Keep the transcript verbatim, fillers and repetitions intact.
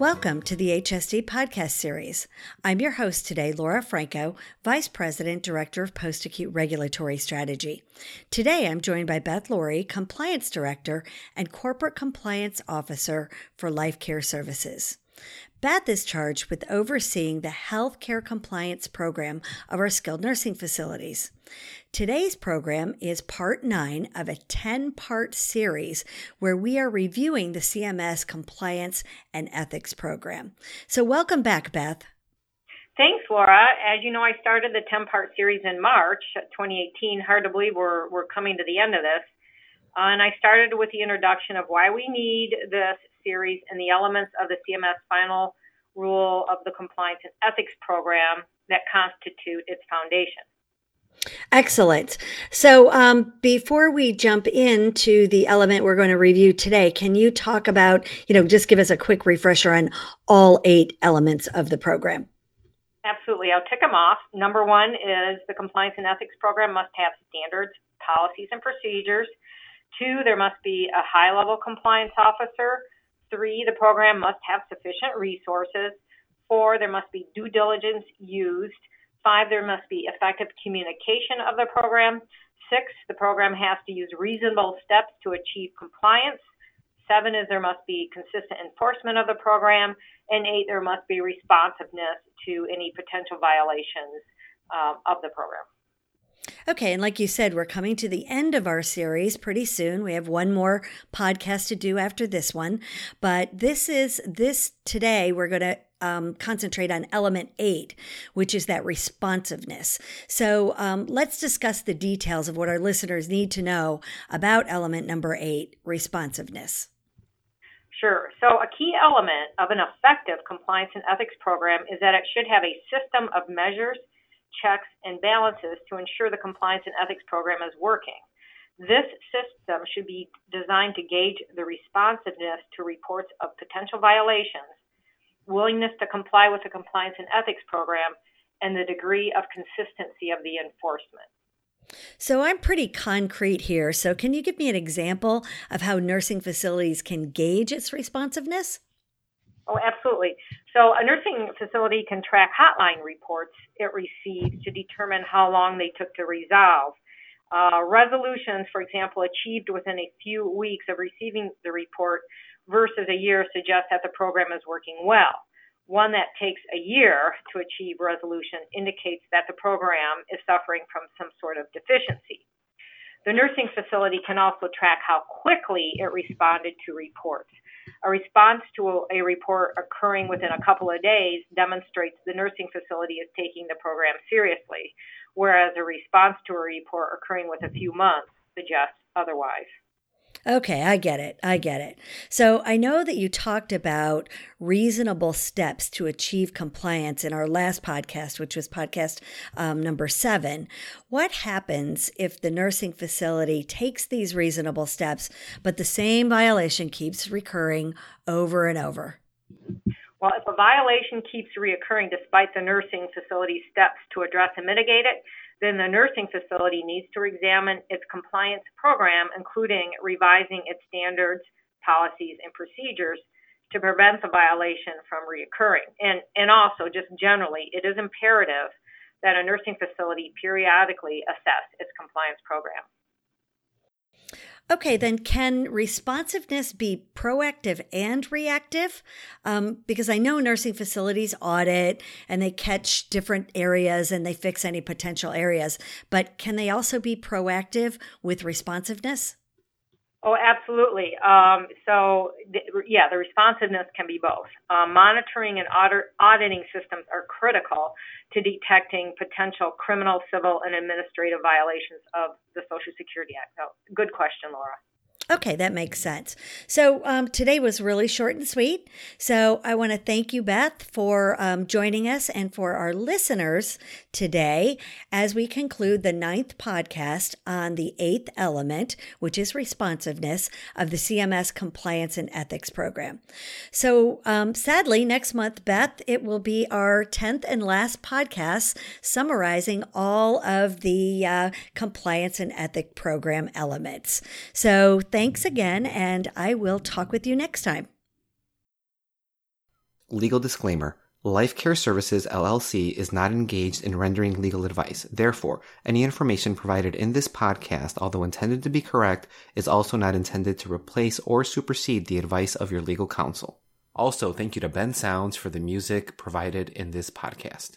Welcome to the H S D Podcast Series. I'm your host today, Laura Franco, Vice President, Director of Post-Acute Regulatory Strategy. Today, I'm joined by Beth Lori, Compliance Director and Corporate Compliance Officer for Life Care Services. Beth is charged with overseeing the healthcare compliance program of our skilled nursing facilities. Today's program is part nine of a ten-part series where we are reviewing the C M S Compliance and Ethics Program. So welcome back, Beth. Thanks, Laura. As you know, I started the ten-part series in March twenty eighteen. Hard to believe we're, we're coming to the end of this. Uh, and I started with the introduction of why we need this series and the elements of the C M S final rule of the compliance and ethics program that constitute its foundation. Excellent. So um, before we jump into the element we're going to review today, can you talk about, you know, just give us a quick refresher on all eight elements of the program? Absolutely. I'll tick them off. Number one is the compliance and ethics program must have standards, policies, and procedures. Two, there must be a high-level compliance officer. Three, the program must have sufficient resources. Four, there must be due diligence used. Five, there must be effective communication of the program. Six, the program has to use reasonable steps to achieve compliance. Seven is there must be consistent enforcement of the program. And eight, there must be responsiveness to any potential violations uh, of the program. Okay, and like you said, we're coming to the end of our series pretty soon. We have one more podcast to do after this one, but this is this today we're going to um, concentrate on element eight, which is that responsiveness. So um, let's discuss the details of what our listeners need to know about element number eight, responsiveness. Sure. So a key element of an effective compliance and ethics program is that it should have a system of measures, checks, and balances to ensure the compliance and ethics program is working. This system should be designed to gauge the responsiveness to reports of potential violations, willingness to comply with the compliance and ethics program, and the degree of consistency of the enforcement. So I'm pretty concrete here. So can you give me an example of how nursing facilities can gauge its responsiveness? Oh, absolutely. So a nursing facility can track hotline reports it receives to determine how long they took to resolve. Uh, resolutions, for example, achieved within a few weeks of receiving the report versus a year suggests that the program is working well. One that takes a year to achieve resolution indicates that the program is suffering from some sort of deficiency. The nursing facility can also track how quickly it responded to reports. A response to a report occurring within a couple of days demonstrates the nursing facility is taking the program seriously, whereas a response to a report occurring within a few months suggests otherwise. Okay, I get it. I get it. So I know that you talked about reasonable steps to achieve compliance in our last podcast, which was podcast um, number seven. What happens if the nursing facility takes these reasonable steps, but the same violation keeps recurring over and over? Well, if a violation keeps reoccurring despite the nursing facility's steps to address and mitigate it, then the nursing facility needs to examine its compliance program, including revising its standards, policies, and procedures to prevent the violation from reoccurring. And, and also, just generally, it is imperative that a nursing facility periodically assess its compliance program. Okay, then can responsiveness be proactive and reactive? Um, because I know nursing facilities audit and they catch different areas and they fix any potential areas, but can they also be proactive with responsiveness? Oh, absolutely. Um, so, the, yeah, the responsiveness can be both. Uh, monitoring and audit, auditing systems are critical to detecting potential criminal, civil, and administrative violations of the Social Security Act. So, good question, Laura. Okay, that makes sense. So um, today was really short and sweet. So I want to thank you, Beth, for um, joining us and for our listeners today as we conclude the ninth podcast on the eighth element, which is responsiveness of the C M S Compliance and Ethics Program. So um, sadly, next month, Beth, it will be our tenth and last podcast summarizing all of the uh, compliance and ethics program elements. So thank Thanks again, and I will talk with you next time. Legal disclaimer. Life Care Services, L L C is not engaged in rendering legal advice. Therefore, any information provided in this podcast, although intended to be correct, is also not intended to replace or supersede the advice of your legal counsel. Also, thank you to Ben Sounds for the music provided in this podcast.